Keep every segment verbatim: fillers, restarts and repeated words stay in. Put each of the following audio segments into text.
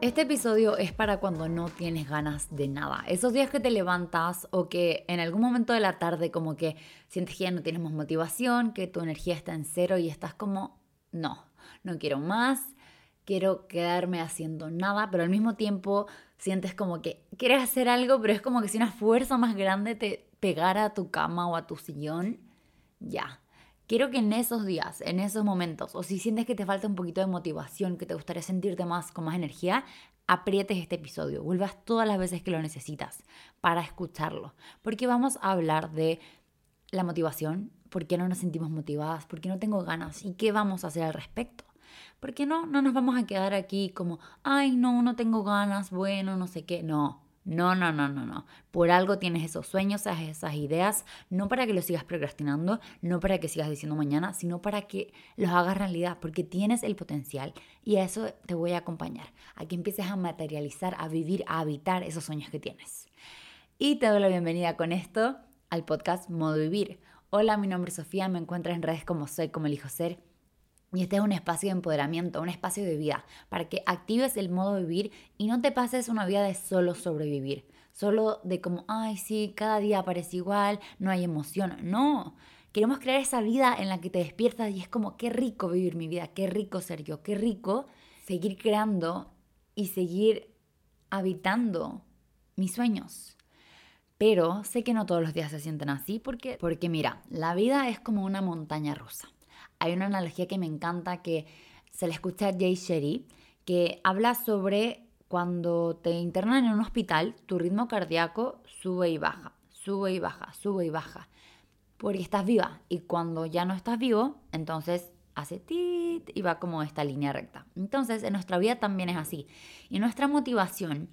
Este episodio es para cuando no tienes ganas de nada. Esos días que te levantas o que en algún momento de la tarde como que sientes que ya no tienes más motivación, que tu energía está en cero y estás como, no, no quiero más, quiero quedarme haciendo nada, pero al mismo tiempo sientes como que quieres hacer algo, pero es como que si una fuerza más grande te pegara a tu cama o a tu sillón, ya. Quiero que en esos días, en esos momentos, o si sientes que te falta un poquito de motivación, que te gustaría sentirte más con más energía, aprietes este episodio, vuelvas todas las veces que lo necesitas para escucharlo. Porque vamos a hablar de la motivación, por qué no nos sentimos motivadas, por qué no tengo ganas y qué vamos a hacer al respecto. Porque no, no nos vamos a quedar aquí como, ay no, no tengo ganas, bueno, no sé qué, no. No, no, no, no, no. Por algo tienes esos sueños, esas, esas ideas, no para que los sigas procrastinando, no para que sigas diciendo mañana, sino para que los hagas realidad, porque tienes el potencial y a eso te voy a acompañar, a que empieces a materializar, a vivir, a habitar esos sueños que tienes. Y te doy la bienvenida con esto al podcast Modovivir. Hola, mi nombre es Sofía, me encuentras en redes como Soy Como Elijo Ser. Y este es un espacio de empoderamiento, un espacio de vida, para que actives el modo vivir y no te pases una vida de solo sobrevivir, solo de como, ay sí, cada día parece igual, no hay emoción. No, queremos crear esa vida en la que te despiertas y es como, qué rico vivir mi vida, qué rico ser yo, qué rico seguir creando y seguir habitando mis sueños. Pero sé que no todos los días se sienten así porque, porque mira, la vida es como una montaña rusa. Hay una analogía que me encanta que se la escucha a Jay Shetty, que habla sobre cuando te internan en un hospital, tu ritmo cardíaco sube y baja, sube y baja, sube y baja, porque estás viva. Y cuando ya no estás vivo, entonces hace tit y va como esta línea recta. Entonces, en nuestra vida también es así. Y nuestra motivación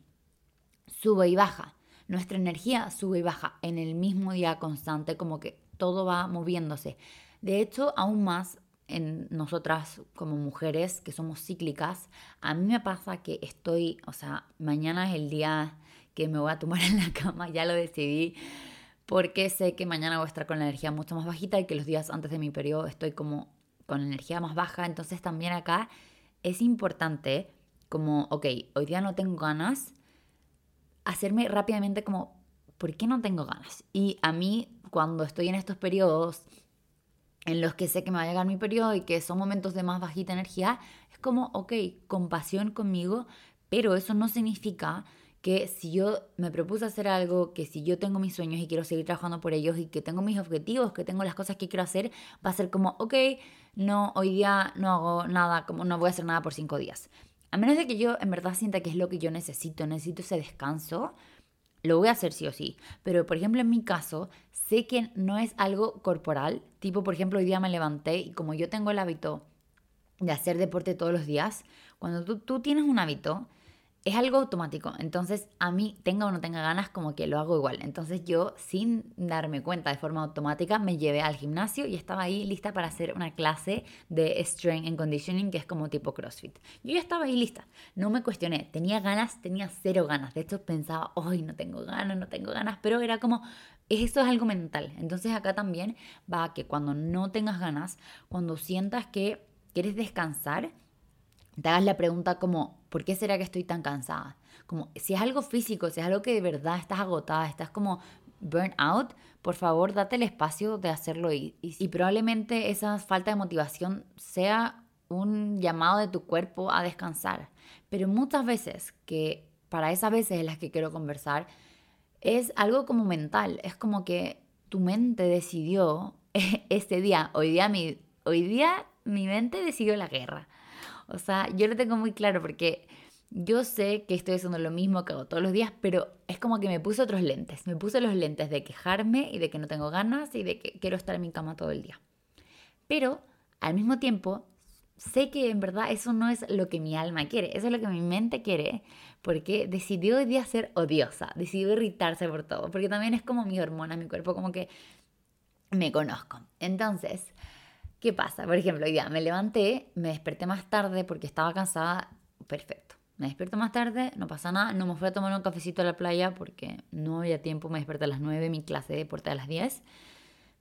sube y baja, nuestra energía sube y baja en el mismo día constante, como que todo va moviéndose. De hecho, aún más en nosotras como mujeres que somos cíclicas, a mí me pasa que estoy, o sea, mañana es el día que me voy a tumbar en la cama, ya lo decidí, porque sé que mañana voy a estar con la energía mucho más bajita y que los días antes de mi periodo estoy como con la energía más baja. Entonces también acá es importante como, ok, hoy día no tengo ganas, hacerme rápidamente como, ¿por qué no tengo ganas? Y a mí cuando estoy en estos periodos en los que sé que me va a llegar mi periodo y que son momentos de más bajita energía, es como, ok, compasión conmigo, pero eso no significa que si yo me propuse hacer algo, que si yo tengo mis sueños y quiero seguir trabajando por ellos y que tengo mis objetivos, que tengo las cosas que quiero hacer, va a ser como, ok, no, hoy día no hago nada, como no voy a hacer nada por cinco días. A menos de que yo en verdad sienta que es lo que yo necesito, necesito ese descanso, lo voy a hacer sí o sí. Pero, por ejemplo, en mi caso, sé que no es algo corporal. Tipo, por ejemplo, hoy día me levanté y como yo tengo el hábito de hacer deporte todos los días, cuando tú, tú tienes un hábito, es algo automático. Entonces, a mí, tenga o no tenga ganas, como que lo hago igual. Entonces, yo, sin darme cuenta de forma automática, me llevé al gimnasio y estaba ahí lista para hacer una clase de strength and conditioning, que es como tipo CrossFit. Yo ya estaba ahí lista. No me cuestioné. Tenía ganas, tenía cero ganas. De hecho, pensaba, hoy no tengo ganas, no tengo ganas. Pero era como, eso es algo mental. Entonces, acá también va a que cuando no tengas ganas, cuando sientas que quieres descansar, te hagas la pregunta como, ¿por qué será que estoy tan cansada? Como, si es algo físico, si es algo que de verdad estás agotada, estás como burnt out, por favor, date el espacio de hacerlo. Y, y, y probablemente esa falta de motivación sea un llamado de tu cuerpo a descansar. Pero muchas veces, que para esas veces en las que quiero conversar, es algo como mental. Es como que tu mente decidió este día, hoy día mi, hoy día mi mente decidió la guerra. O sea, yo lo tengo muy claro porque yo sé que estoy haciendo lo mismo que hago todos los días, pero es como que me puse otros lentes. Me puse los lentes de quejarme y de que no tengo ganas y de que quiero estar en mi cama todo el día. Pero al mismo tiempo sé que en verdad eso no es lo que mi alma quiere, eso es lo que mi mente quiere, porque decidió hoy día ser odiosa, decidió irritarse por todo, porque también es como mi hormona, mi cuerpo, como que me conozco. Entonces, ¿qué pasa? Por ejemplo, hoy día me levanté, me desperté más tarde porque estaba cansada, perfecto. Me despierto más tarde, no pasa nada, no me fui a tomar un cafecito a la playa porque no había tiempo, me desperté a las nueve, mi clase de deporte a las diez.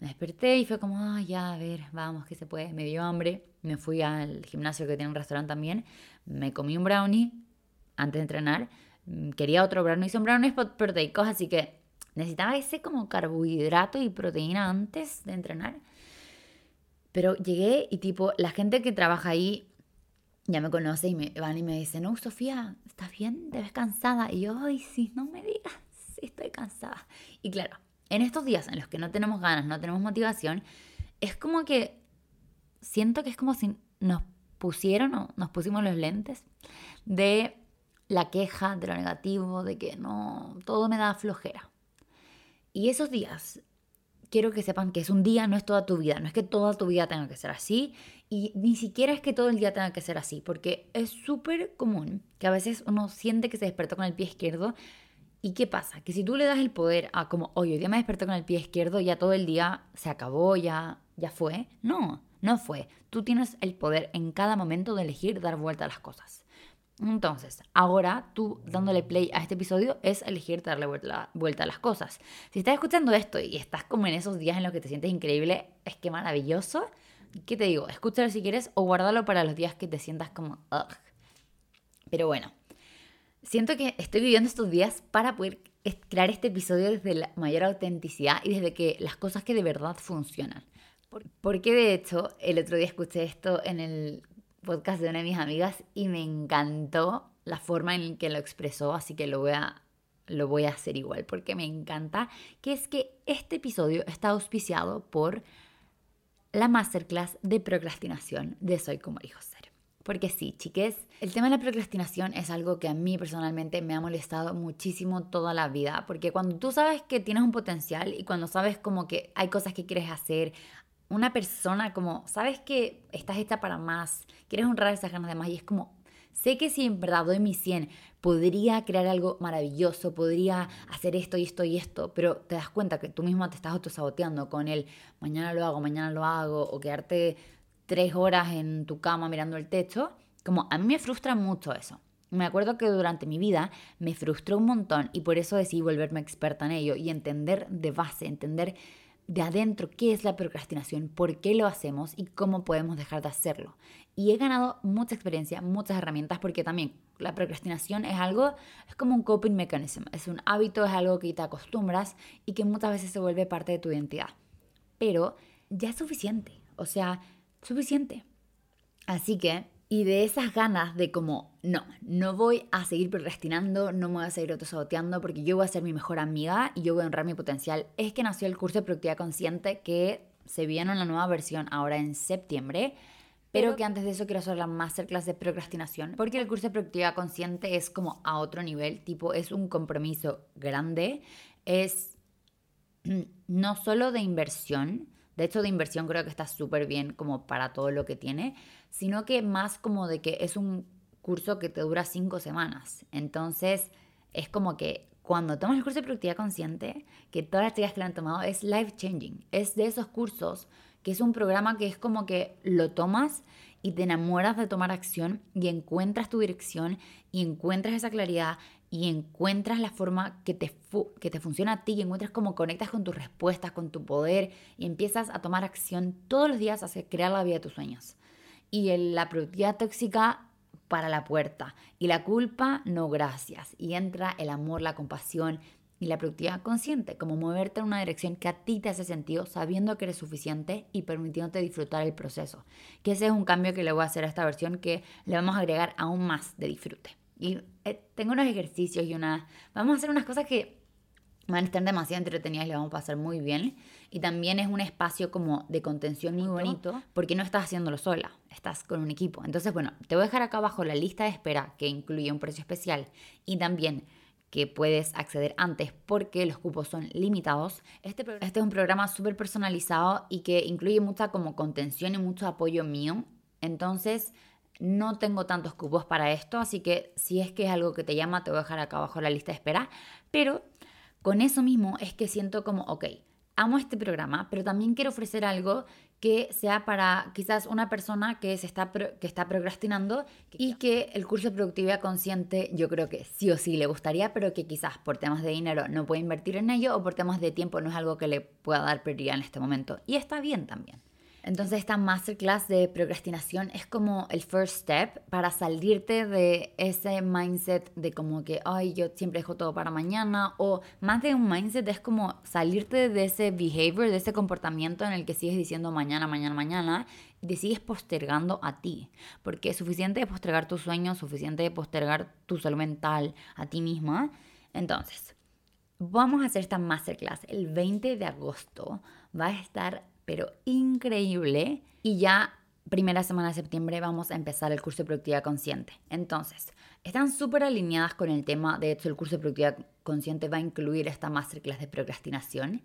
Me desperté y fue como, ah, ya, a ver, vamos, que se puede. Me dio hambre, me fui al gimnasio que tiene un restaurante también, me comí un brownie, antes de entrenar, quería otro brownie, hice un brownie proteico, así que necesitaba ese como carbohidrato y proteína antes de entrenar. Pero llegué y tipo, la gente que trabaja ahí ya me conoce y me van y me dicen, no, Sofía, ¿estás bien? ¿Te ves cansada? Y yo, ay, sí, no me digas, sí, estoy cansada. Y claro, en estos días en los que no tenemos ganas, no tenemos motivación, es como que siento que es como si nos pusieron o nos pusimos los lentes de la queja, de lo negativo, de que no, todo me da flojera. Y esos días, quiero que sepan que es un día, no es toda tu vida, no es que toda tu vida tenga que ser así y ni siquiera es que todo el día tenga que ser así, porque es súper común que a veces uno siente que se despertó con el pie izquierdo. ¿Y qué pasa? Que si tú le das el poder a como, oye, hoy día me desperté con el pie izquierdo, ya todo el día se acabó, ya, ya fue. No, no fue. Tú tienes el poder en cada momento de elegir dar vuelta a las cosas. Entonces, ahora tú dándole play a este episodio es elegir darle vuelta, vuelta a las cosas. Si estás escuchando esto y estás como en esos días en los que te sientes increíble, es que maravilloso. ¿Qué te digo? Escúchalo si quieres o guárdalo para los días que te sientas como ugh. Pero bueno, siento que estoy viviendo estos días para poder crear este episodio desde la mayor autenticidad y desde que las cosas que de verdad funcionan. Porque de hecho, el otro día escuché esto en el podcast de una de mis amigas y me encantó la forma en que lo expresó, así que lo voy a, lo voy a hacer igual porque me encanta, que es que este episodio está auspiciado por la masterclass de procrastinación de Soy Como Elijo Ser. Porque sí, chiques, el tema de la procrastinación es algo que a mí personalmente me ha molestado muchísimo toda la vida, porque cuando tú sabes que tienes un potencial y cuando sabes como que hay cosas que quieres hacer, una persona como, sabes que estás hecha para más, quieres honrar esas ganas de más y es como, sé que si en verdad doy mi cien, podría crear algo maravilloso, podría hacer esto y esto y esto, pero te das cuenta que tú misma te estás autosaboteando con el mañana lo hago, mañana lo hago, o quedarte tres horas en tu cama mirando el techo. Como a mí me frustra mucho eso. Me acuerdo que durante mi vida me frustró un montón y por eso decidí volverme experta en ello y entender de base, entender de adentro qué es la procrastinación, por qué lo hacemos y cómo podemos dejar de hacerlo. Y he ganado mucha experiencia, muchas herramientas, porque también la procrastinación es algo, es como un coping mechanism, es un hábito, es algo que te acostumbras y que muchas veces se vuelve parte de tu identidad. Pero ya es suficiente, o sea, suficiente. Así que, y de esas ganas de como, no, no voy a seguir procrastinando, no me voy a seguir autosaboteando porque yo voy a ser mi mejor amiga y yo voy a honrar mi potencial, es que nació el curso de productividad consciente que se viene en la nueva versión ahora en septiembre, pero, pero que antes de eso quiero hacer la masterclass de procrastinación, porque el curso de productividad consciente es como a otro nivel, tipo es un compromiso grande, es no solo de inversión, de hecho, de inversión creo que está súper bien como para todo lo que tiene, sino que más como de que es un curso que te dura cinco semanas. Entonces, es como que cuando tomas el curso de productividad consciente, que todas las chicas que lo han tomado, es life changing. Es de esos cursos que es un programa que es como que lo tomas y te enamoras de tomar acción y encuentras tu dirección y encuentras esa claridad y encuentras la forma que te, fu- que te funciona a ti y encuentras cómo conectas con tus respuestas, con tu poder y empiezas a tomar acción todos los días hacia crear la vida de tus sueños. Y el, la productividad tóxica para la puerta y la culpa no gracias. Y entra el amor, la compasión y la productividad consciente, como moverte en una dirección que a ti te hace sentido, sabiendo que eres suficiente y permitiéndote disfrutar el proceso. Que ese es un cambio que le voy a hacer a esta versión, que le vamos a agregar aún más de disfrute. Y tengo unos ejercicios y una... Vamos a hacer unas cosas que van a estar demasiado entretenidas y las vamos a pasar muy bien. Y también es un espacio como de contención muy bonito, porque no estás haciéndolo sola, estás con un equipo. Entonces, bueno, te voy a dejar acá abajo la lista de espera, que incluye un precio especial y también que puedes acceder antes porque los cupos son limitados. Este, pro- este es un programa súper personalizado y que incluye mucha como contención y mucho apoyo mío. Entonces, no tengo tantos cupos para esto, así que si es que es algo que te llama, te voy a dejar acá abajo la lista de espera. Pero con eso mismo es que siento como, ok, amo este programa, pero también quiero ofrecer algo que sea para quizás una persona que, se está, pro, que está procrastinando y que el curso de productividad consciente yo creo que sí o sí le gustaría, pero que quizás por temas de dinero no puede invertir en ello o por temas de tiempo no es algo que le pueda dar prioridad en este momento. Y está bien también. Entonces esta masterclass de procrastinación es como el first step para salirte de ese mindset de como que, ay, yo siempre dejo todo para mañana, o más de un mindset es como salirte de ese behavior, de ese comportamiento en el que sigues diciendo mañana, mañana, mañana, y te sigues postergando a ti, porque es suficiente de postergar tus sueños, suficiente de postergar tu salud mental a ti misma. Entonces, vamos a hacer esta masterclass el veinte de agosto, va a estar pero increíble, y ya primera semana de septiembre vamos a empezar el curso de productividad consciente. Entonces, están súper alineadas con el tema. De hecho, el curso de productividad consciente va a incluir esta masterclass de procrastinación,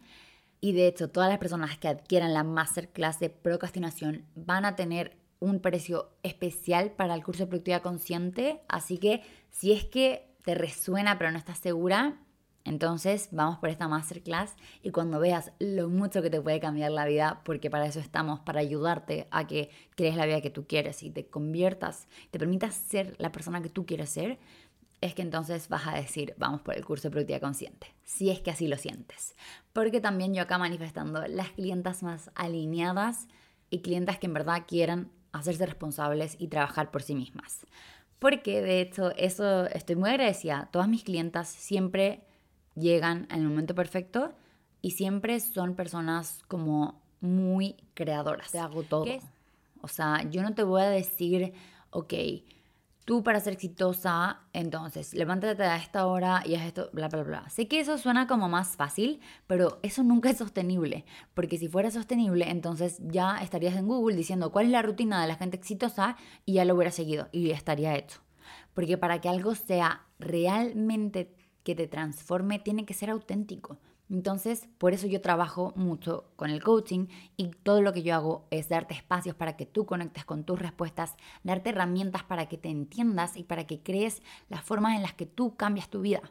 y de hecho todas las personas que adquieran la masterclass de procrastinación van a tener un precio especial para el curso de productividad consciente, así que si es que te resuena pero no estás segura, entonces vamos por esta masterclass, y cuando veas lo mucho que te puede cambiar la vida, porque para eso estamos, para ayudarte a que crees la vida que tú quieres y te conviertas, te permitas ser la persona que tú quieres ser, es que entonces vas a decir, vamos por el curso de productividad consciente, si es que así lo sientes. Porque también yo acá manifestando las clientas más alineadas y clientas que en verdad quieran hacerse responsables y trabajar por sí mismas. Porque de hecho eso estoy muy agradecida. Todas mis clientas siempre llegan en el momento perfecto y siempre son personas como muy creadoras. Te hago todo. ¿Qué? O sea, yo no te voy a decir, ok, tú para ser exitosa, entonces levántate a esta hora y haz esto, bla, bla, bla. Sé que eso suena como más fácil, pero eso nunca es sostenible. Porque si fuera sostenible, entonces ya estarías en Google diciendo cuál es la rutina de la gente exitosa y ya lo hubiera seguido y estaría hecho. Porque para que algo sea realmente que te transforme, tiene que ser auténtico. Entonces, por eso yo trabajo mucho con el coaching, y todo lo que yo hago es darte espacios para que tú conectes con tus respuestas, darte herramientas para que te entiendas y para que crees las formas en las que tú cambias tu vida.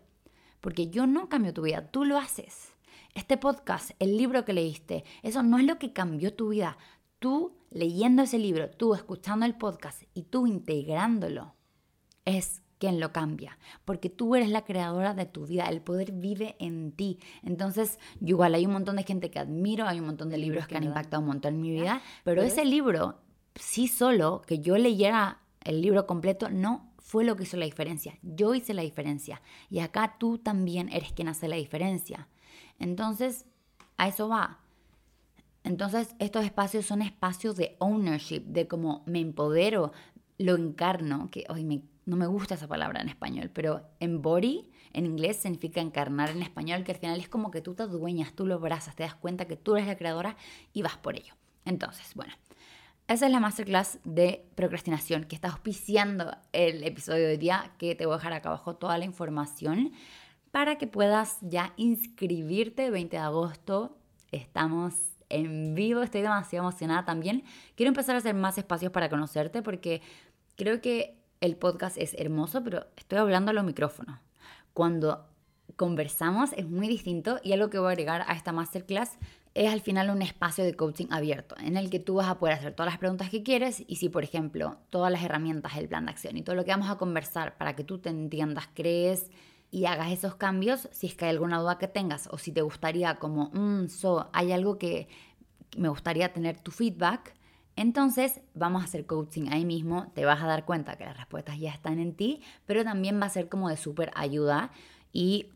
Porque yo no cambio tu vida, tú lo haces. Este podcast, el libro que leíste, eso no es lo que cambió tu vida. Tú leyendo ese libro, tú escuchando el podcast y tú integrándolo, es quien lo cambia, porque tú eres la creadora de tu vida, el poder vive en ti. Entonces, igual hay un montón de gente que admiro, hay un montón de libros que han impactado un montón en mi vida, pero ese libro, sí solo que yo leyera el libro completo, no fue lo que hizo la diferencia. Yo hice la diferencia, y acá tú también eres quien hace la diferencia. Entonces, a eso va. Entonces, estos espacios son espacios de ownership, de cómo me empodero, lo encarno, que hoy me No me gusta esa palabra en español, pero embody en inglés significa encarnar en español, que al final es como que tú te adueñas, tú lo abrazas, te das cuenta que tú eres la creadora y vas por ello. Entonces, bueno, esa es la masterclass de procrastinación que está auspiciando el episodio de hoy día, que te voy a dejar acá abajo toda la información para que puedas ya inscribirte. Veinte de agosto, estamos en vivo, estoy demasiado emocionada también. Quiero empezar a hacer más espacios para conocerte, porque creo que el podcast es hermoso, pero estoy hablando a los micrófonos. Cuando conversamos es muy distinto, y algo que voy a agregar a esta masterclass es al final un espacio de coaching abierto en el que tú vas a poder hacer todas las preguntas que quieres, y si, por ejemplo, todas las herramientas, el plan de acción y todo lo que vamos a conversar para que tú te entiendas, crees y hagas esos cambios, si es que hay alguna duda que tengas, o si te gustaría como, mmm, so, hay algo que me gustaría tener tu feedback. Entonces vamos a hacer coaching ahí mismo, te vas a dar cuenta que las respuestas ya están en ti, pero también va a ser como de súper ayuda. Y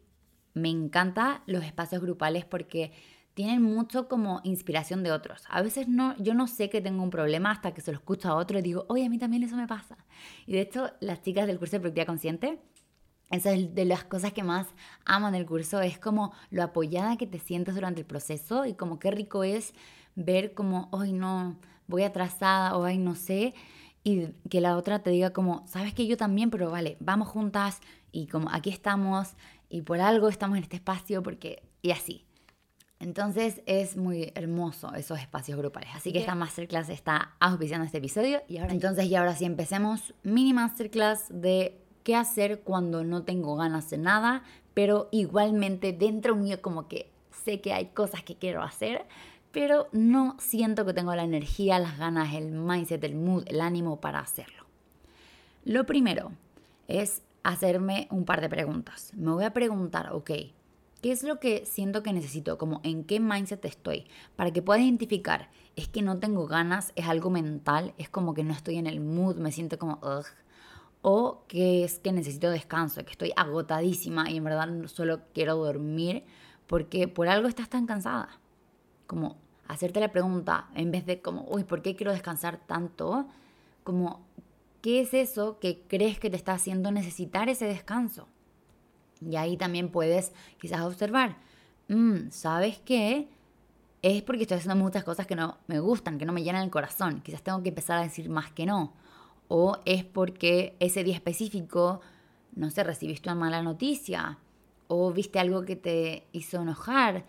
me encantan los espacios grupales porque tienen mucho como inspiración de otros. A veces no, yo no sé que tengo un problema hasta que se lo escucho a otro y digo, oye, a mí también eso me pasa. Y de hecho, las chicas del curso de Productividad Consciente, esa es de las cosas que más aman del curso, es como lo apoyada que te sientes durante el proceso, y como qué rico es ver como, ay no, voy atrasada, o ay no sé, y que la otra te diga como, sabes que yo también, pero vale, vamos juntas, y como aquí estamos, y por algo estamos en este espacio, porque, y así. Entonces es muy hermoso esos espacios grupales. Así que esta masterclass está auspiciando este episodio. Y ahora, entonces, y ahora sí empecemos. Mini masterclass de qué hacer cuando no tengo ganas de nada, pero igualmente dentro mío como que sé que hay cosas que quiero hacer, pero no siento que tengo la energía, las ganas, el mindset, el mood, el ánimo para hacerlo. Lo primero es hacerme un par de preguntas. Me voy a preguntar, ok, ¿Qué es lo que siento que necesito? Como, ¿en qué mindset estoy? Para que puedas identificar, es que no tengo ganas, es algo mental, es como que no estoy en el mood, me siento como ugh. O que es que necesito descanso, que estoy agotadísima y en verdad solo quiero dormir porque por algo estás tan cansada. Como hacerte la pregunta, en vez de como, uy, ¿por qué quiero descansar tanto? Como, ¿qué es eso que crees que te está haciendo necesitar ese descanso? Y ahí también puedes quizás observar, mm, ¿sabes qué? Es porque estoy haciendo muchas cosas que no me gustan, que no me llenan el corazón. Quizás tengo que empezar a decir más que no. O es porque ese día específico, no sé, recibiste una mala noticia. O viste algo que te hizo enojar.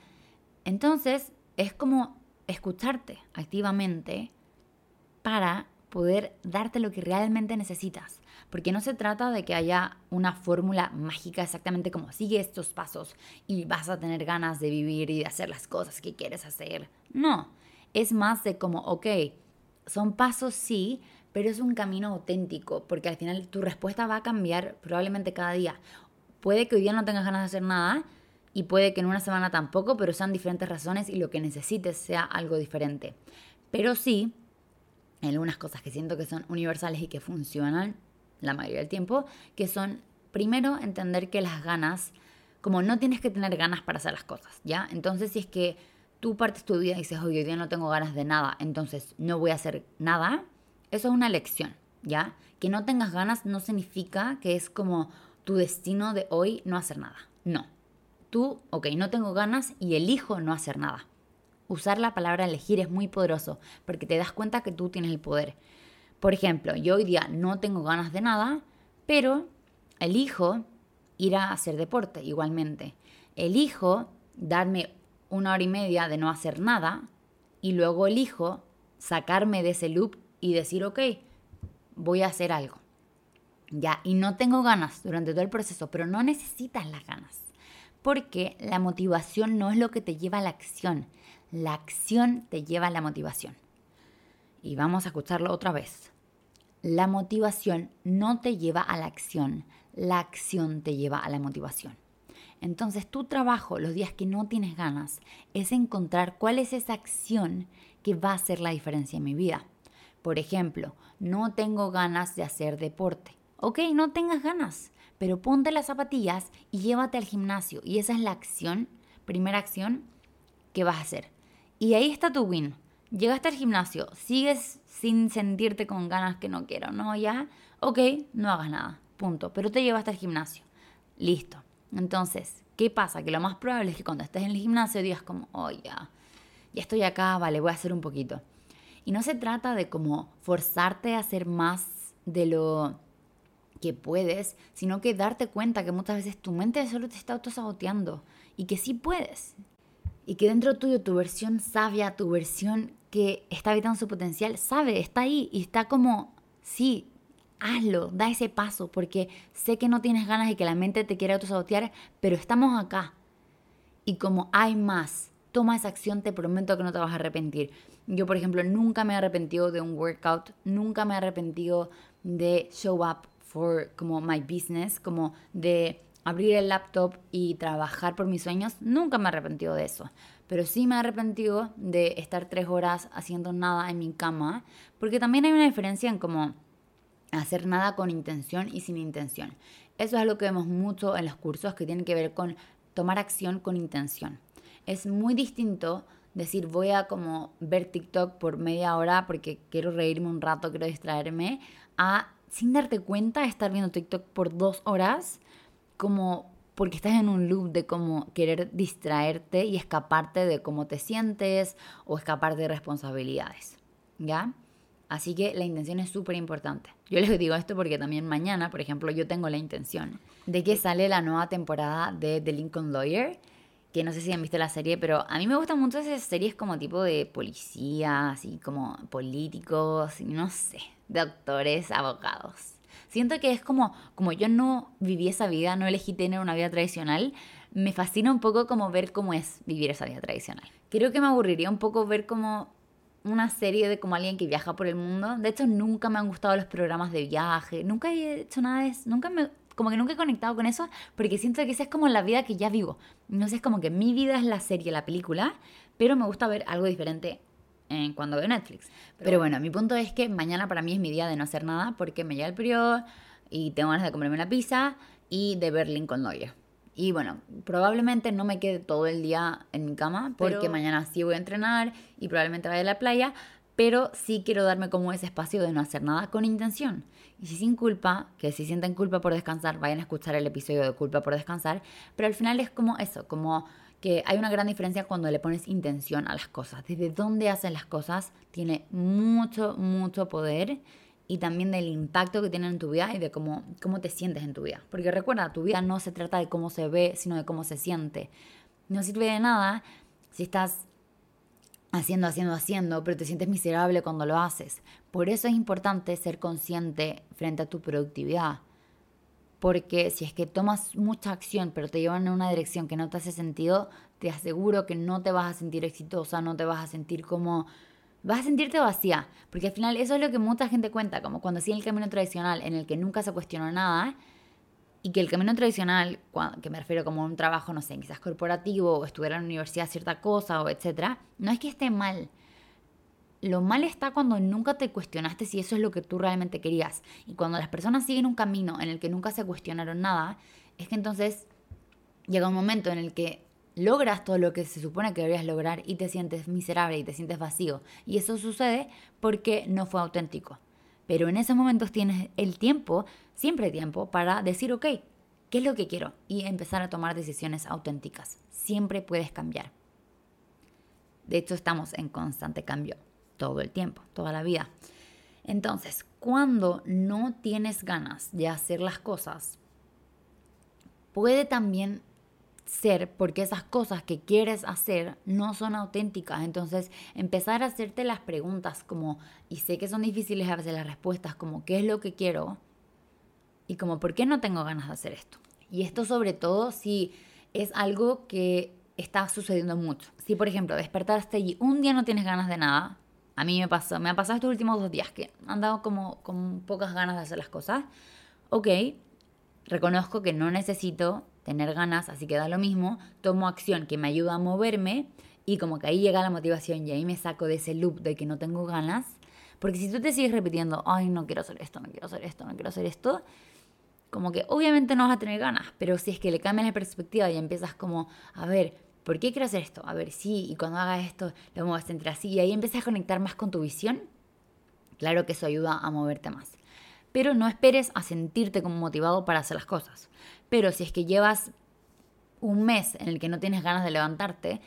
Entonces, es como escucharte activamente para poder darte lo que realmente necesitas. Porque no se trata de que haya una fórmula mágica exactamente como sigue estos pasos y vas a tener ganas de vivir y de hacer las cosas que quieres hacer. No, es más de como, ok, son pasos sí, pero es un camino auténtico porque al final tu respuesta va a cambiar probablemente cada día. Puede que hoy día no tengas ganas de hacer nada y puede que en una semana tampoco, pero sean diferentes razones y lo que necesites sea algo diferente. Pero sí, algunas cosas que siento que son universales y que funcionan la mayoría del tiempo, que son, primero, entender que las ganas, como no tienes que tener ganas para hacer las cosas, ¿ya? Entonces, si es que tú partes tu vida y dices, oye, hoy día no tengo ganas de nada, entonces no voy a hacer nada, eso es una elección, ¿ya? Que no tengas ganas no significa que es como tu destino de hoy no hacer nada. No. Tú, ok, no tengo ganas y elijo no hacer nada. Usar la palabra elegir es muy poderoso porque te das cuenta que tú tienes el poder. Por ejemplo, yo hoy día no tengo ganas de nada, pero elijo ir a hacer deporte igualmente. Elijo darme una hora y media de no hacer nada y luego elijo sacarme de ese loop y decir, ok, voy a hacer algo. Ya, y no tengo ganas durante todo el proceso, pero no necesitas las ganas porque la motivación no es lo que te lleva a la acción. La acción te lleva a la motivación. Y vamos a escucharlo otra vez. La motivación no te lleva a la acción. La acción te lleva a la motivación. Entonces, tu trabajo, los días que no tienes ganas, es encontrar cuál es esa acción que va a hacer la diferencia en mi vida. Por ejemplo, no tengo ganas de hacer deporte. Ok, no tengas ganas, pero ponte las zapatillas y llévate al gimnasio. Y esa es la acción, primera acción, que vas a hacer. Y ahí está tu win. Llegaste al gimnasio, sigues sin sentirte con ganas que no quiero, ¿no? Ya, ok, no hagas nada, punto. Pero te llevaste al gimnasio, listo. Entonces, ¿qué pasa? Que lo más probable es que cuando estés en el gimnasio digas como, oh, ya, ya estoy acá, vale, voy a hacer un poquito. Y no se trata de como forzarte a hacer más de lo que puedes, sino que darte cuenta que muchas veces tu mente solo te está autosaboteando y que sí puedes. Y que dentro tuyo tu versión sabia, tu versión que está habitando su potencial, sabe, está ahí y está como, sí, hazlo, da ese paso, porque sé que no tienes ganas y que la mente te quiere autosabotear, pero estamos acá. Y como hay más, toma esa acción, te prometo que no te vas a arrepentir. Yo, por ejemplo, nunca me he arrepentido de un workout, nunca me he arrepentido de show up for como my business, como de abrir el laptop y trabajar por mis sueños, nunca me he arrepentido de eso. Pero sí me he arrepentido de estar tres horas haciendo nada en mi cama, porque también hay una diferencia en como hacer nada con intención y sin intención. Eso es lo que vemos mucho en los cursos que tienen que ver con tomar acción con intención. Es muy distinto decir voy a como ver TikTok por media hora porque quiero reírme un rato, quiero distraerme, a sin darte cuenta estar viendo TikTok por dos horas como porque estás en un loop de como querer distraerte y escaparte de cómo te sientes o escaparte de responsabilidades, ¿ya? Así que la intención es súper importante. Yo les digo esto porque también mañana, por ejemplo, yo tengo la intención de que sale la nueva temporada de The Lincoln Lawyer, que no sé si han visto la serie, pero a mí me gustan mucho esas series como tipo de policías y como políticos y no sé, doctores, abogados. Siento que es como, como yo no viví esa vida, no elegí tener una vida tradicional, me fascina un poco como ver cómo es vivir esa vida tradicional. Creo que me aburriría un poco ver como una serie de como alguien que viaja por el mundo. De hecho, nunca me han gustado los programas de viaje, nunca he hecho nada de eso, nunca me como que nunca he conectado con eso, porque siento que esa es como la vida que ya vivo. No sé, es como que mi vida es la serie, la película, pero me gusta ver algo diferente eh, cuando veo Netflix. Pero, pero bueno, mi punto es que mañana para mí es mi día de no hacer nada, porque me llega el periodo y tengo ganas de comerme una pizza y de ver Lincoln Lawyer. Y bueno, probablemente no me quede todo el día en mi cama, porque pero... mañana sí voy a entrenar y probablemente vaya a la playa, pero sí quiero darme como ese espacio de no hacer nada con intención. Y si sin culpa, que si sienten culpa por descansar, vayan a escuchar el episodio de culpa por descansar, pero al final es como eso, como que hay una gran diferencia cuando le pones intención a las cosas. Desde dónde hacen las cosas tiene mucho, mucho poder, y también del impacto que tienen en tu vida y de cómo, cómo te sientes en tu vida. Porque recuerda, tu vida no se trata de cómo se ve, sino de cómo se siente. No sirve de nada si estás haciendo, haciendo, haciendo, pero te sientes miserable cuando lo haces. Por eso es importante ser consciente frente a tu productividad. Porque si es que tomas mucha acción, pero te llevan en una dirección que no te hace sentido, te aseguro que no te vas a sentir exitosa, no te vas a sentir como... vas a sentirte vacía, porque al final eso es lo que mucha gente cuenta, como cuando sigue el camino tradicional en el que nunca se cuestionó nada, y que el camino tradicional, que me refiero como a un trabajo, no sé, quizás corporativo, o estudiar en la universidad cierta cosa, o etcétera, no es que esté mal. Lo mal está cuando nunca te cuestionaste si eso es lo que tú realmente querías, y cuando las personas siguen un camino en el que nunca se cuestionaron nada, es que entonces llega un momento en el que logras todo lo que se supone que deberías lograr y te sientes miserable y te sientes vacío. Y eso sucede porque no fue auténtico. Pero en esos momentos tienes el tiempo, siempre tiempo, para decir, ok, ¿qué es lo que quiero? Y empezar a tomar decisiones auténticas. Siempre puedes cambiar. De hecho, estamos en constante cambio todo el tiempo, toda la vida. Entonces, cuando no tienes ganas de hacer las cosas, puede también ser porque esas cosas que quieres hacer no son auténticas. Entonces empezar a hacerte las preguntas como, y sé que son difíciles a veces las respuestas, como ¿qué es lo que quiero? Y como ¿por qué no tengo ganas de hacer esto? Y esto sobre todo si es algo que está sucediendo mucho. Si por ejemplo despertaste y un día no tienes ganas de nada, a mí me pasó, me ha pasado estos últimos dos días que han dado como con pocas ganas de hacer las cosas. Ok, reconozco que no necesito tener ganas, así que da lo mismo, tomo acción que me ayuda a moverme y como que ahí llega la motivación y ahí me saco de ese loop de que no tengo ganas, porque si tú te sigues repitiendo, ay, no quiero hacer esto, no quiero hacer esto, no quiero hacer esto, como que obviamente no vas a tener ganas, pero si es que le cambias la perspectiva y empiezas como, a ver, ¿por qué quiero hacer esto? A ver, sí, y cuando hagas esto lo mueves entre así, y ahí empiezas a conectar más con tu visión, claro que eso ayuda a moverte más. Pero no esperes a sentirte como motivado para hacer las cosas. Pero si es que llevas un mes en el que no tienes ganas de levantarte,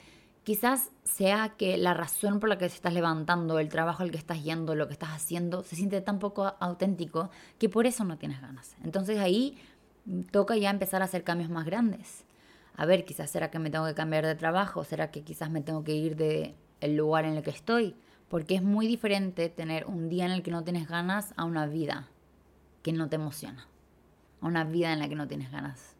quizás sea que la razón por la que te estás levantando, el trabajo al que estás yendo, lo que estás haciendo, se siente tan poco auténtico que por eso no tienes ganas. Entonces ahí toca ya empezar a hacer cambios más grandes. A ver, quizás será que me tengo que cambiar de trabajo, será que quizás me tengo que ir del lugar en el que estoy. Porque es muy diferente tener un día en el que no tienes ganas a una vida que no te emociona, a una vida en la que no tienes ganas.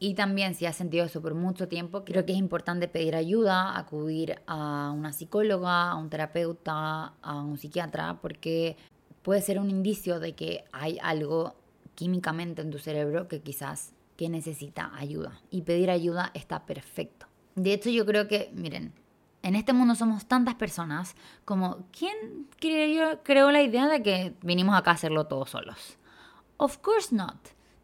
Y también si has sentido eso por mucho tiempo, creo que es importante pedir ayuda, acudir a una psicóloga, a un terapeuta, a un psiquiatra, porque puede ser un indicio de que hay algo químicamente en tu cerebro que quizás que necesita ayuda. Y pedir ayuda está perfecto. De hecho, yo creo que, miren, en este mundo somos tantas personas como ¿quién creyó, creó la idea de que vinimos acá a hacerlo todos solos? Of course not.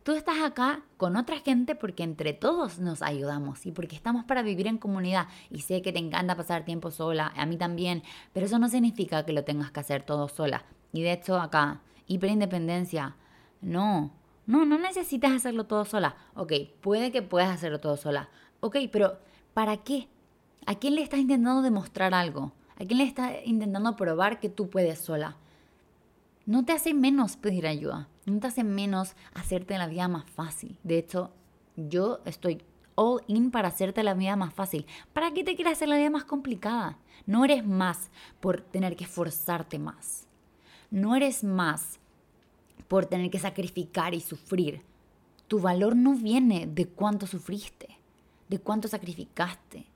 Tú estás acá con otra gente porque entre todos nos ayudamos y porque estamos para vivir en comunidad. Y sé que te encanta pasar tiempo sola, a mí también, pero eso no significa que lo tengas que hacer todo sola. Y de hecho acá, hiperindependencia, no, no, no necesitas hacerlo todo sola. Ok, puede que puedas hacerlo todo sola. Ok, pero ¿para qué? ¿A quién le estás intentando demostrar algo? ¿A quién le estás intentando probar que tú puedes sola? No te hace menos pedir ayuda. No te hace menos hacerte la vida más fácil. De hecho, yo estoy all in para hacerte la vida más fácil. ¿Para qué te quieres hacer la vida más complicada? No eres más por tener que esforzarte más. No eres más por tener que sacrificar y sufrir. Tu valor no viene de cuánto sufriste, de cuánto sacrificaste.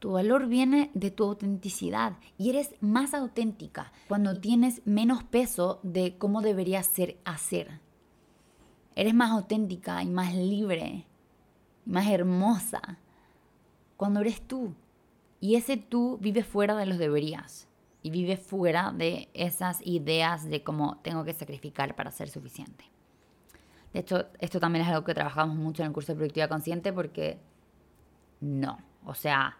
Tu valor viene de tu autenticidad y eres más auténtica cuando tienes menos peso de cómo deberías ser hacer. Eres más auténtica y más libre, y más hermosa cuando eres tú. Y ese tú vive fuera de los deberías y vive fuera de esas ideas de cómo tengo que sacrificar para ser suficiente. De hecho, esto también es algo que trabajamos mucho en el curso de Productividad Consciente, porque no, o sea,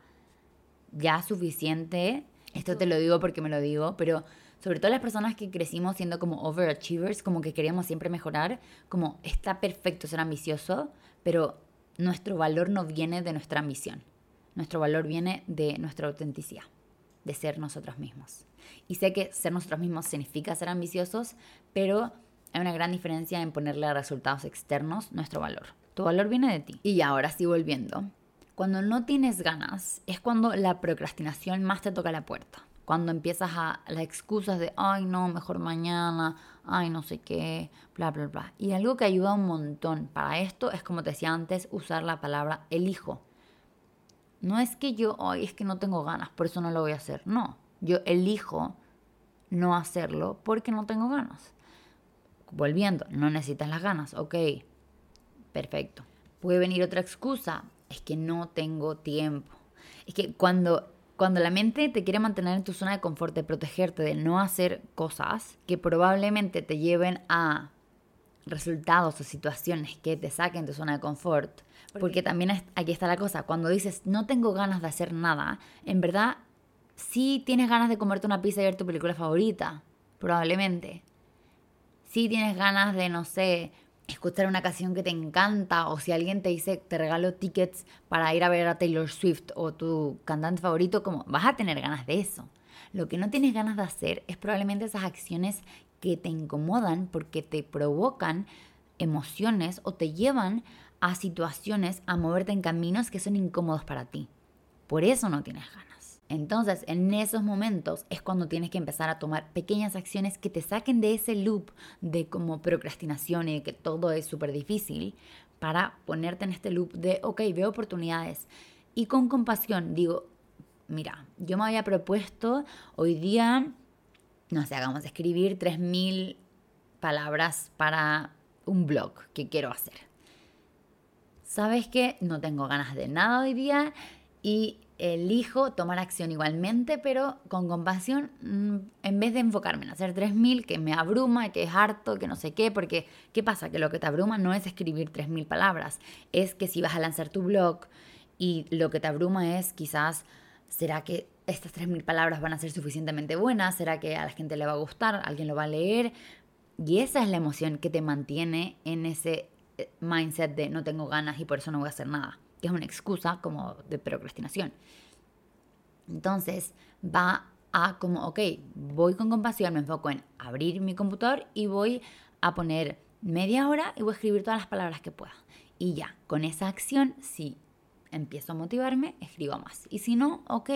ya suficiente, esto te lo digo porque me lo digo, pero sobre todo las personas que crecimos siendo como overachievers, como que queríamos siempre mejorar, como está perfecto ser ambicioso, pero nuestro valor no viene de nuestra ambición, nuestro valor viene de nuestra autenticidad, de ser nosotros mismos. Y sé que ser nosotros mismos significa ser ambiciosos, pero hay una gran diferencia en ponerle a resultados externos nuestro valor. Tu valor viene de ti. Y ahora sí, volviendo. Cuando no tienes ganas es cuando la procrastinación más te toca la puerta. Cuando empiezas a las excusas de, ay no, mejor mañana, ay no sé qué, bla, bla, bla. Y algo que ayuda un montón para esto es, como te decía antes, usar la palabra elijo. No es que yo, ay, es que no tengo ganas, por eso no lo voy a hacer. No, yo elijo no hacerlo porque no tengo ganas. Volviendo, no necesitas las ganas, ok, perfecto. Puede venir otra excusa, es que no tengo tiempo. Es que cuando, cuando la mente te quiere mantener en tu zona de confort, de protegerte, de no hacer cosas que probablemente te lleven a resultados o situaciones que te saquen de tu zona de confort, ¿Por porque también es, aquí está la cosa, cuando dices no tengo ganas de hacer nada, en verdad sí tienes ganas de comerte una pizza y ver tu película favorita, probablemente sí tienes ganas de, no sé, escuchar una canción que te encanta, o si alguien te dice te regalo tickets para ir a ver a Taylor Swift o tu cantante favorito, como vas a tener ganas de eso. Lo que no tienes ganas de hacer es probablemente esas acciones que te incomodan porque te provocan emociones o te llevan a situaciones, a moverte en caminos que son incómodos para ti. Por eso no tienes ganas. Entonces, en esos momentos es cuando tienes que empezar a tomar pequeñas acciones que te saquen de ese loop de como procrastinación y de que todo es súper difícil, para ponerte en este loop de, ok, veo oportunidades. Y con compasión digo, mira, yo me había propuesto hoy día, no sé, hagamos escribir tres mil palabras para un blog que quiero hacer. ¿Sabes qué? No tengo ganas de nada hoy día y elijo tomar acción igualmente, pero con compasión, en vez de enfocarme en hacer tres mil, que me abruma, que es harto, que no sé qué, porque ¿qué pasa? Que lo que te abruma no es escribir tres mil palabras, es que si vas a lanzar tu blog y lo que te abruma es quizás, ¿será que estas tres mil palabras van a ser suficientemente buenas? ¿Será que a la gente le va a gustar? ¿Alguien lo va a leer? Y esa es la emoción que te mantiene en ese mindset de no tengo ganas y por eso no voy a hacer nada, que es una excusa como de procrastinación. Entonces va a como, ok, voy con compasión, me enfoco en abrir mi computador y voy a poner media hora y voy a escribir todas las palabras que pueda. Y ya, con esa acción, si empiezo a motivarme, escribo más. Y si no, ok,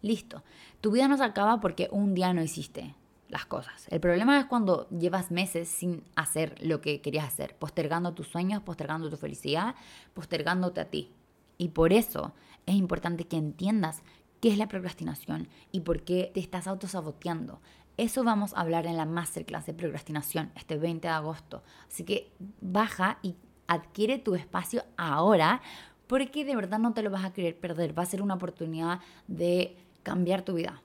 listo. Tu vida no se acaba porque un día no hiciste las cosas. El problema es cuando llevas meses sin hacer lo que querías hacer, postergando tus sueños, postergando tu felicidad, postergándote a ti. Y por eso es importante que entiendas qué es la procrastinación y por qué te estás autosaboteando. Eso vamos a hablar en la masterclass de procrastinación este veinte de agosto. Así que baja y adquiere tu espacio ahora, porque de verdad no te lo vas a querer perder. Va a ser una oportunidad de cambiar tu vida.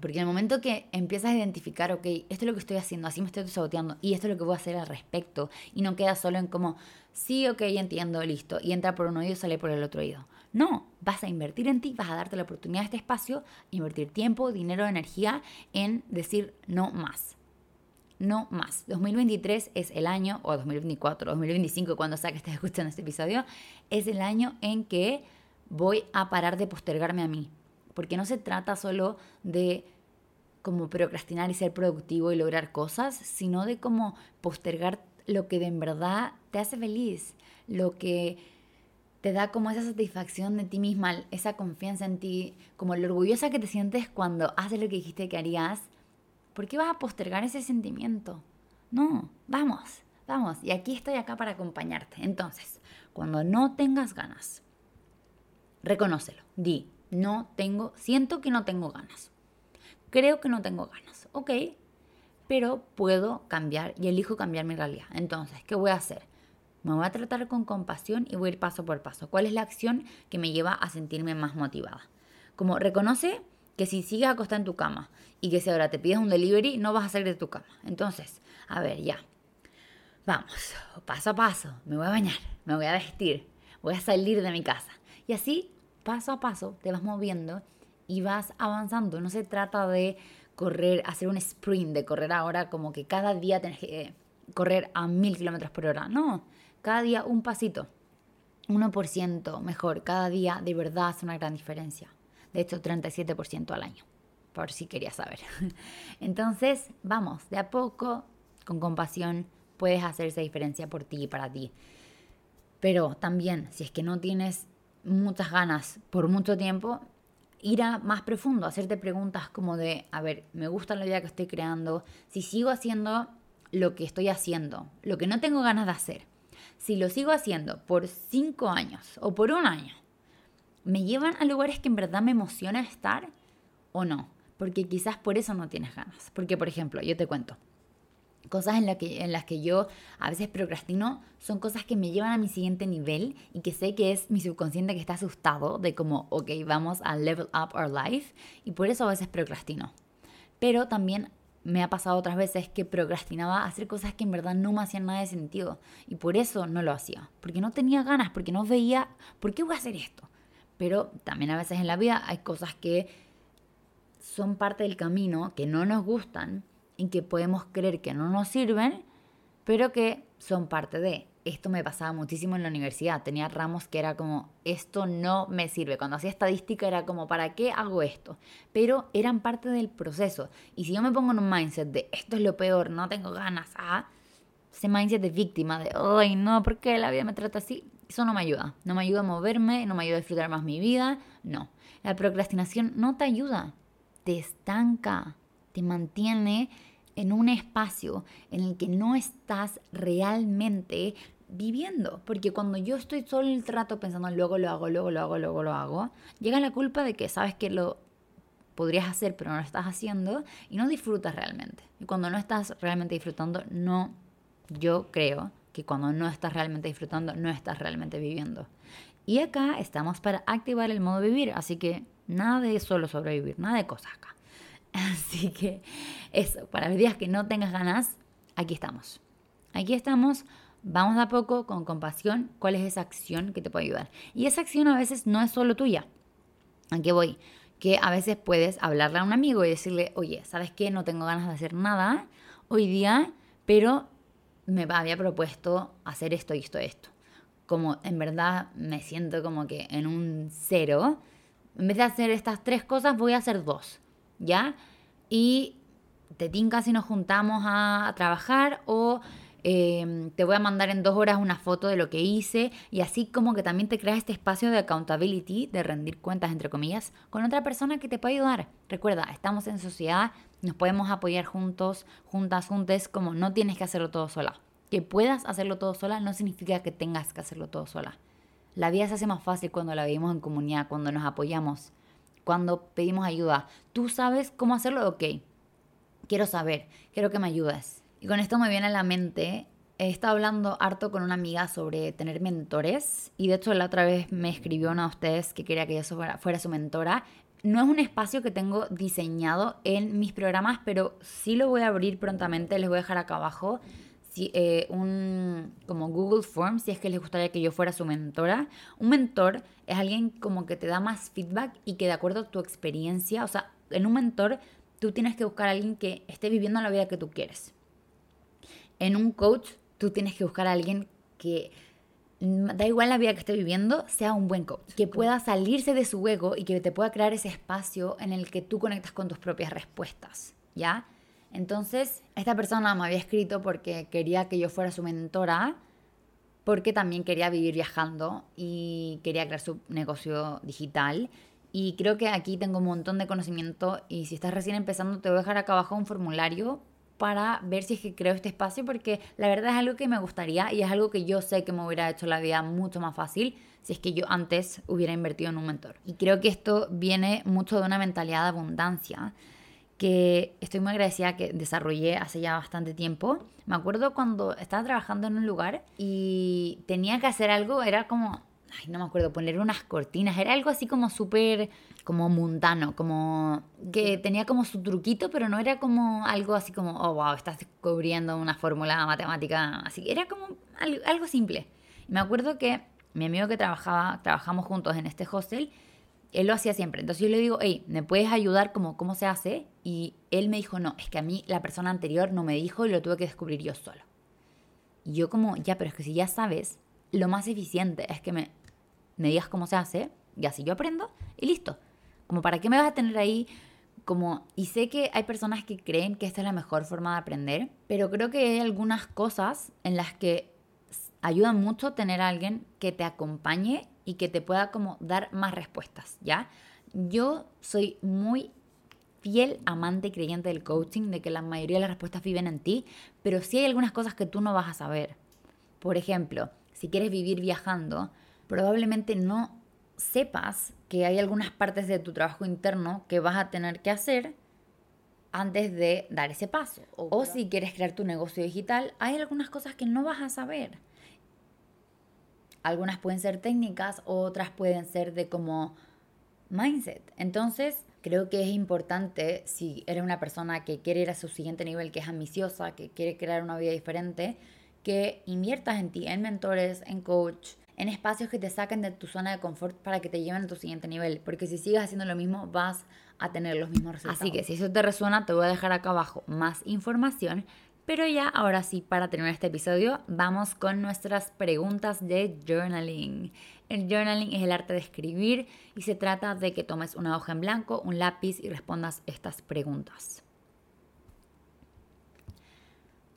Porque en el momento que empiezas a identificar, ok, esto es lo que estoy haciendo, así me estoy saboteando, y esto es lo que voy a hacer al respecto, y no queda solo en como, sí, ok, entiendo, listo, y entra por un oído y sale por el otro oído. No, vas a invertir en ti, vas a darte la oportunidad de este espacio, invertir tiempo, dinero, energía en decir no más. No más. dos mil veintitrés es el año, o dos mil veinticuatro, dos mil veinticinco, cuando sea que estés escuchando este episodio, es el año en que voy a parar de postergarme a mí. Porque no se trata solo de como procrastinar y ser productivo y lograr cosas, sino de como postergar lo que de verdad te hace feliz, lo que te da como esa satisfacción de ti misma, esa confianza en ti, como lo orgullosa que te sientes cuando haces lo que dijiste que harías. ¿Por qué vas a postergar ese sentimiento? No, vamos, vamos. Y aquí estoy acá para acompañarte. Entonces, cuando no tengas ganas, reconócelo, di, no tengo, siento que no tengo ganas, creo que no tengo ganas, ok, pero puedo cambiar y elijo cambiar mi realidad. Entonces, ¿qué voy a hacer? Me voy a tratar con compasión y voy a ir paso por paso. ¿Cuál es la acción que me lleva a sentirme más motivada? Como reconoce que si sigues acostada en tu cama y que si ahora te pides un delivery, no vas a salir de tu cama. Entonces, a ver, ya. Vamos, paso a paso. Me voy a bañar, me voy a vestir, voy a salir de mi casa. Y así, paso a paso, te vas moviendo y vas avanzando. No se trata de correr, hacer un sprint, de correr ahora como que cada día tenés que correr a mil kilómetros por hora. No, cada día un pasito, uno por ciento mejor. Cada día de verdad hace una gran diferencia. De hecho, treinta y siete por ciento al año, por si querías saber. Entonces, vamos, de a poco, con compasión, puedes hacer esa diferencia por ti y para ti. Pero también, si es que no tienes muchas ganas por mucho tiempo, ir a más profundo, hacerte preguntas como de, a ver, me gusta la vida que estoy creando, si sigo haciendo lo que estoy haciendo, lo que no tengo ganas de hacer, si lo sigo haciendo por cinco años o por un año, ¿me llevan a lugares que en verdad me emociona estar o no? Porque quizás por eso no tienes ganas. Porque, por ejemplo, yo te cuento, cosas en, la que, en las que yo a veces procrastino son cosas que me llevan a mi siguiente nivel y que sé que es mi subconsciente que está asustado de como, ok, vamos a level up our life, y por eso a veces procrastino. Pero también me ha pasado otras veces que procrastinaba hacer cosas que en verdad no me hacían nada de sentido y por eso no lo hacía, porque no tenía ganas, porque no veía, ¿por qué voy a hacer esto? Pero también a veces en la vida hay cosas que son parte del camino, que no nos gustan y que podemos creer que no nos sirven, pero que son parte de. Esto me pasaba muchísimo en la universidad. Tenía ramos que era como, esto no me sirve. Cuando hacía estadística era como, ¿para qué hago esto? Pero eran parte del proceso. Y si yo me pongo en un mindset de, esto es lo peor, no tengo ganas, ah, ese mindset de víctima, de, ay, no, ¿por qué la vida me trata así? Eso no me ayuda, no me ayuda a moverme, no me ayuda a disfrutar más mi vida, no. La procrastinación no te ayuda, te estanca, te mantiene en un espacio en el que no estás realmente viviendo. Porque cuando yo estoy todo el rato pensando, luego lo hago, luego lo hago, luego lo hago, llega la culpa de que sabes que lo podrías hacer pero no lo estás haciendo y no disfrutas realmente. Y cuando no estás realmente disfrutando, no, yo creo que cuando no estás realmente disfrutando, no estás realmente viviendo. Y acá estamos para activar el modo vivir, así que nada de solo sobrevivir, nada de cosas acá. Así que eso, para los días que no tengas ganas, aquí estamos. Aquí estamos, vamos de a poco, con compasión, cuál es esa acción que te puede ayudar. Y esa acción a veces no es solo tuya. ¿A qué voy? Que a veces puedes hablarle a un amigo y decirle, oye, ¿sabes qué? No tengo ganas de hacer nada hoy día, pero me había propuesto hacer esto y esto y esto. Como en verdad me siento como que en un cero. En vez de hacer estas tres cosas, voy a hacer dos, ¿ya? Y te tinca si nos juntamos a, a trabajar, o eh, te voy a mandar en dos horas una foto de lo que hice. Y así como que también te creas este espacio de accountability, de rendir cuentas, entre comillas, con otra persona que te puede ayudar. Recuerda, estamos en sociedad, nos podemos apoyar juntos, juntas, juntes, como no tienes que hacerlo todo sola. Que puedas hacerlo todo sola no significa que tengas que hacerlo todo sola. La vida se hace más fácil cuando la vivimos en comunidad, cuando nos apoyamos, cuando pedimos ayuda. ¿Tú sabes cómo hacerlo? Ok, quiero saber, quiero que me ayudes. Y con esto me viene a la mente, he estado hablando harto con una amiga sobre tener mentores, y de hecho la otra vez me escribió una de ustedes que quería que yo fuera, fuera su mentora. No es un espacio que tengo diseñado en mis programas, pero sí lo voy a abrir prontamente. Les voy a dejar acá abajo si, eh, un como Google Forms, si es que les gustaría que yo fuera su mentora. Un mentor es alguien como que te da más feedback y que de acuerdo a tu experiencia, o sea, en un mentor tú tienes que buscar a alguien que esté viviendo la vida que tú quieres. En un coach tú tienes que buscar a alguien que, da igual la vida que esté viviendo, sea un buen coach, que pueda salirse de su ego y que te pueda crear ese espacio en el que tú conectas con tus propias respuestas, ¿ya? Entonces, esta persona me había escrito porque quería que yo fuera su mentora, porque también quería vivir viajando y quería crear su negocio digital. Y creo que aquí tengo un montón de conocimiento, y si estás recién empezando, te voy a dejar acá abajo un formulario para ver si es que creo este espacio, porque la verdad es algo que me gustaría y es algo que yo sé que me hubiera hecho la vida mucho más fácil si es que yo antes hubiera invertido en un mentor. Y creo que esto viene mucho de una mentalidad de abundancia, que estoy muy agradecida que desarrollé hace ya bastante tiempo. Me acuerdo cuando estaba trabajando en un lugar y tenía que hacer algo, era como, ay, no me acuerdo, poner unas cortinas, era algo así como súper, como mundano, como que tenía como su truquito, pero no era como algo así como, oh, wow, estás descubriendo una fórmula matemática, así que era como algo, algo simple. Y me acuerdo que mi amigo que trabajaba, trabajamos juntos en este hostel, él lo hacía siempre. Entonces yo le digo, hey, ¿me puedes ayudar como cómo se hace? Y él me dijo, no, es que a mí la persona anterior no me dijo y lo tuve que descubrir yo solo. Y yo como, ya, pero es que si ya sabes, lo más eficiente es que me, me digas cómo se hace y así yo aprendo y listo. Como, ¿para qué me vas a tener ahí? Como, y sé que hay personas que creen que esta es la mejor forma de aprender, pero creo que hay algunas cosas en las que ayuda mucho tener a alguien que te acompañe y que te pueda como dar más respuestas, ¿ya? Yo soy muy fiel amante y creyente del coaching, de que la mayoría de las respuestas viven en ti, pero sí hay algunas cosas que tú no vas a saber. Por ejemplo, si quieres vivir viajando, probablemente no sepas que hay algunas partes de tu trabajo interno que vas a tener que hacer antes de dar ese paso. O si quieres crear tu negocio digital, hay algunas cosas que no vas a saber. Algunas pueden ser técnicas, otras pueden ser de como mindset. Entonces, creo que es importante, si eres una persona que quiere ir a su siguiente nivel, que es ambiciosa, que quiere crear una vida diferente, que inviertas en ti, en mentores, en coach, en espacios que te saquen de tu zona de confort para que te lleven a tu siguiente nivel. Porque si sigues haciendo lo mismo, vas a tener los mismos resultados. Así que si eso te resuena, te voy a dejar acá abajo más información. Pero ya, ahora sí, para terminar este episodio, vamos con nuestras preguntas de journaling. El journaling es el arte de escribir y se trata de que tomes una hoja en blanco, un lápiz y respondas estas preguntas.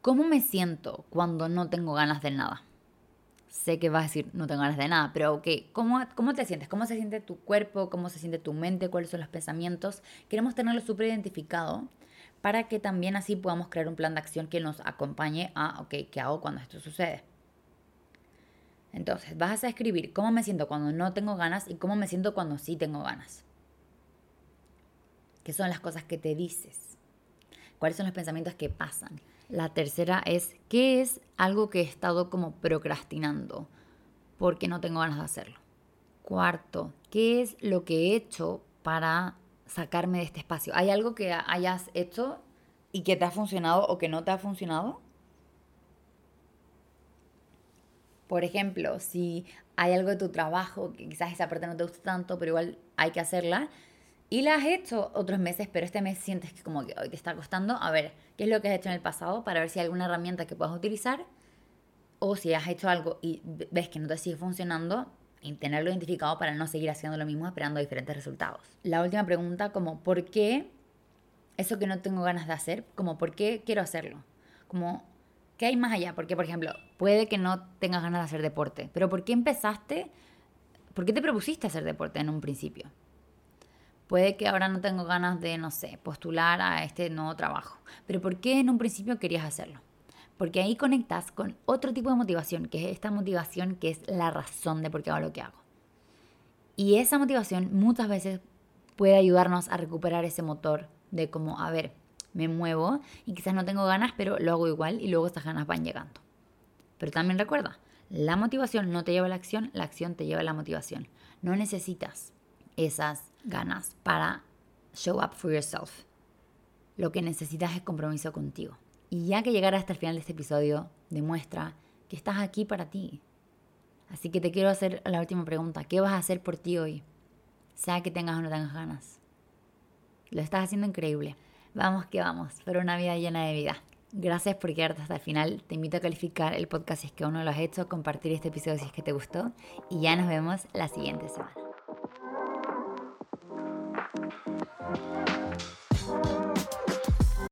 ¿Cómo me siento cuando no tengo ganas de nada? Sé que vas a decir, no tengo ganas de nada, pero ok, ¿cómo, cómo te sientes? ¿Cómo se siente tu cuerpo? ¿Cómo se siente tu mente? ¿Cuáles son los pensamientos? Queremos tenerlo súper identificado, para que también así podamos crear un plan de acción que nos acompañe a, ok, ¿qué hago cuando esto sucede? Entonces, vas a escribir cómo me siento cuando no tengo ganas y cómo me siento cuando sí tengo ganas. ¿Qué son las cosas que te dices? ¿Cuáles son los pensamientos que pasan? La tercera es, ¿qué es algo que he estado como procrastinando porque no tengo ganas de hacerlo? Cuarto, ¿qué es lo que he hecho para sacarme de este espacio? ¿Hay algo que hayas hecho y que te ha funcionado o que no te ha funcionado? Por ejemplo, si hay algo de tu trabajo que quizás esa parte no te gusta tanto, pero igual hay que hacerla y la has hecho otros meses, pero este mes sientes que como que hoy te está costando, a ver, ¿qué es lo que has hecho en el pasado para ver si hay alguna herramienta que puedas utilizar? O si has hecho algo y ves que no te sigue funcionando, y tenerlo identificado para no seguir haciendo lo mismo esperando diferentes resultados. La última pregunta, como ¿por qué eso que no tengo ganas de hacer? Como ¿por qué quiero hacerlo? Como ¿qué hay más allá? Porque, por ejemplo, puede que no tengas ganas de hacer deporte, pero ¿por qué empezaste? ¿Por qué te propusiste hacer deporte en un principio? Puede que ahora no tengo ganas de, no sé, postular a este nuevo trabajo, pero ¿por qué en un principio querías hacerlo? Porque ahí conectas con otro tipo de motivación, que es esta motivación que es la razón de por qué hago lo que hago. Y esa motivación muchas veces puede ayudarnos a recuperar ese motor de como, a ver, me muevo y quizás no tengo ganas, pero lo hago igual y luego esas ganas van llegando. Pero también recuerda, la motivación no te lleva a la acción, la acción te lleva a la motivación. No necesitas esas ganas para show up for yourself. Lo que necesitas es compromiso contigo. Y ya que llegaras hasta el final de este episodio, demuestra que estás aquí para ti. Así que te quiero hacer la última pregunta. ¿Qué vas a hacer por ti hoy? Sea que tengas o no tengas ganas. Lo estás haciendo increíble. Vamos que vamos, por una vida llena de vida. Gracias por quedarte hasta el final. Te invito a calificar el podcast si es que aún no lo has hecho, compartir este episodio si es que te gustó. Y ya nos vemos la siguiente semana.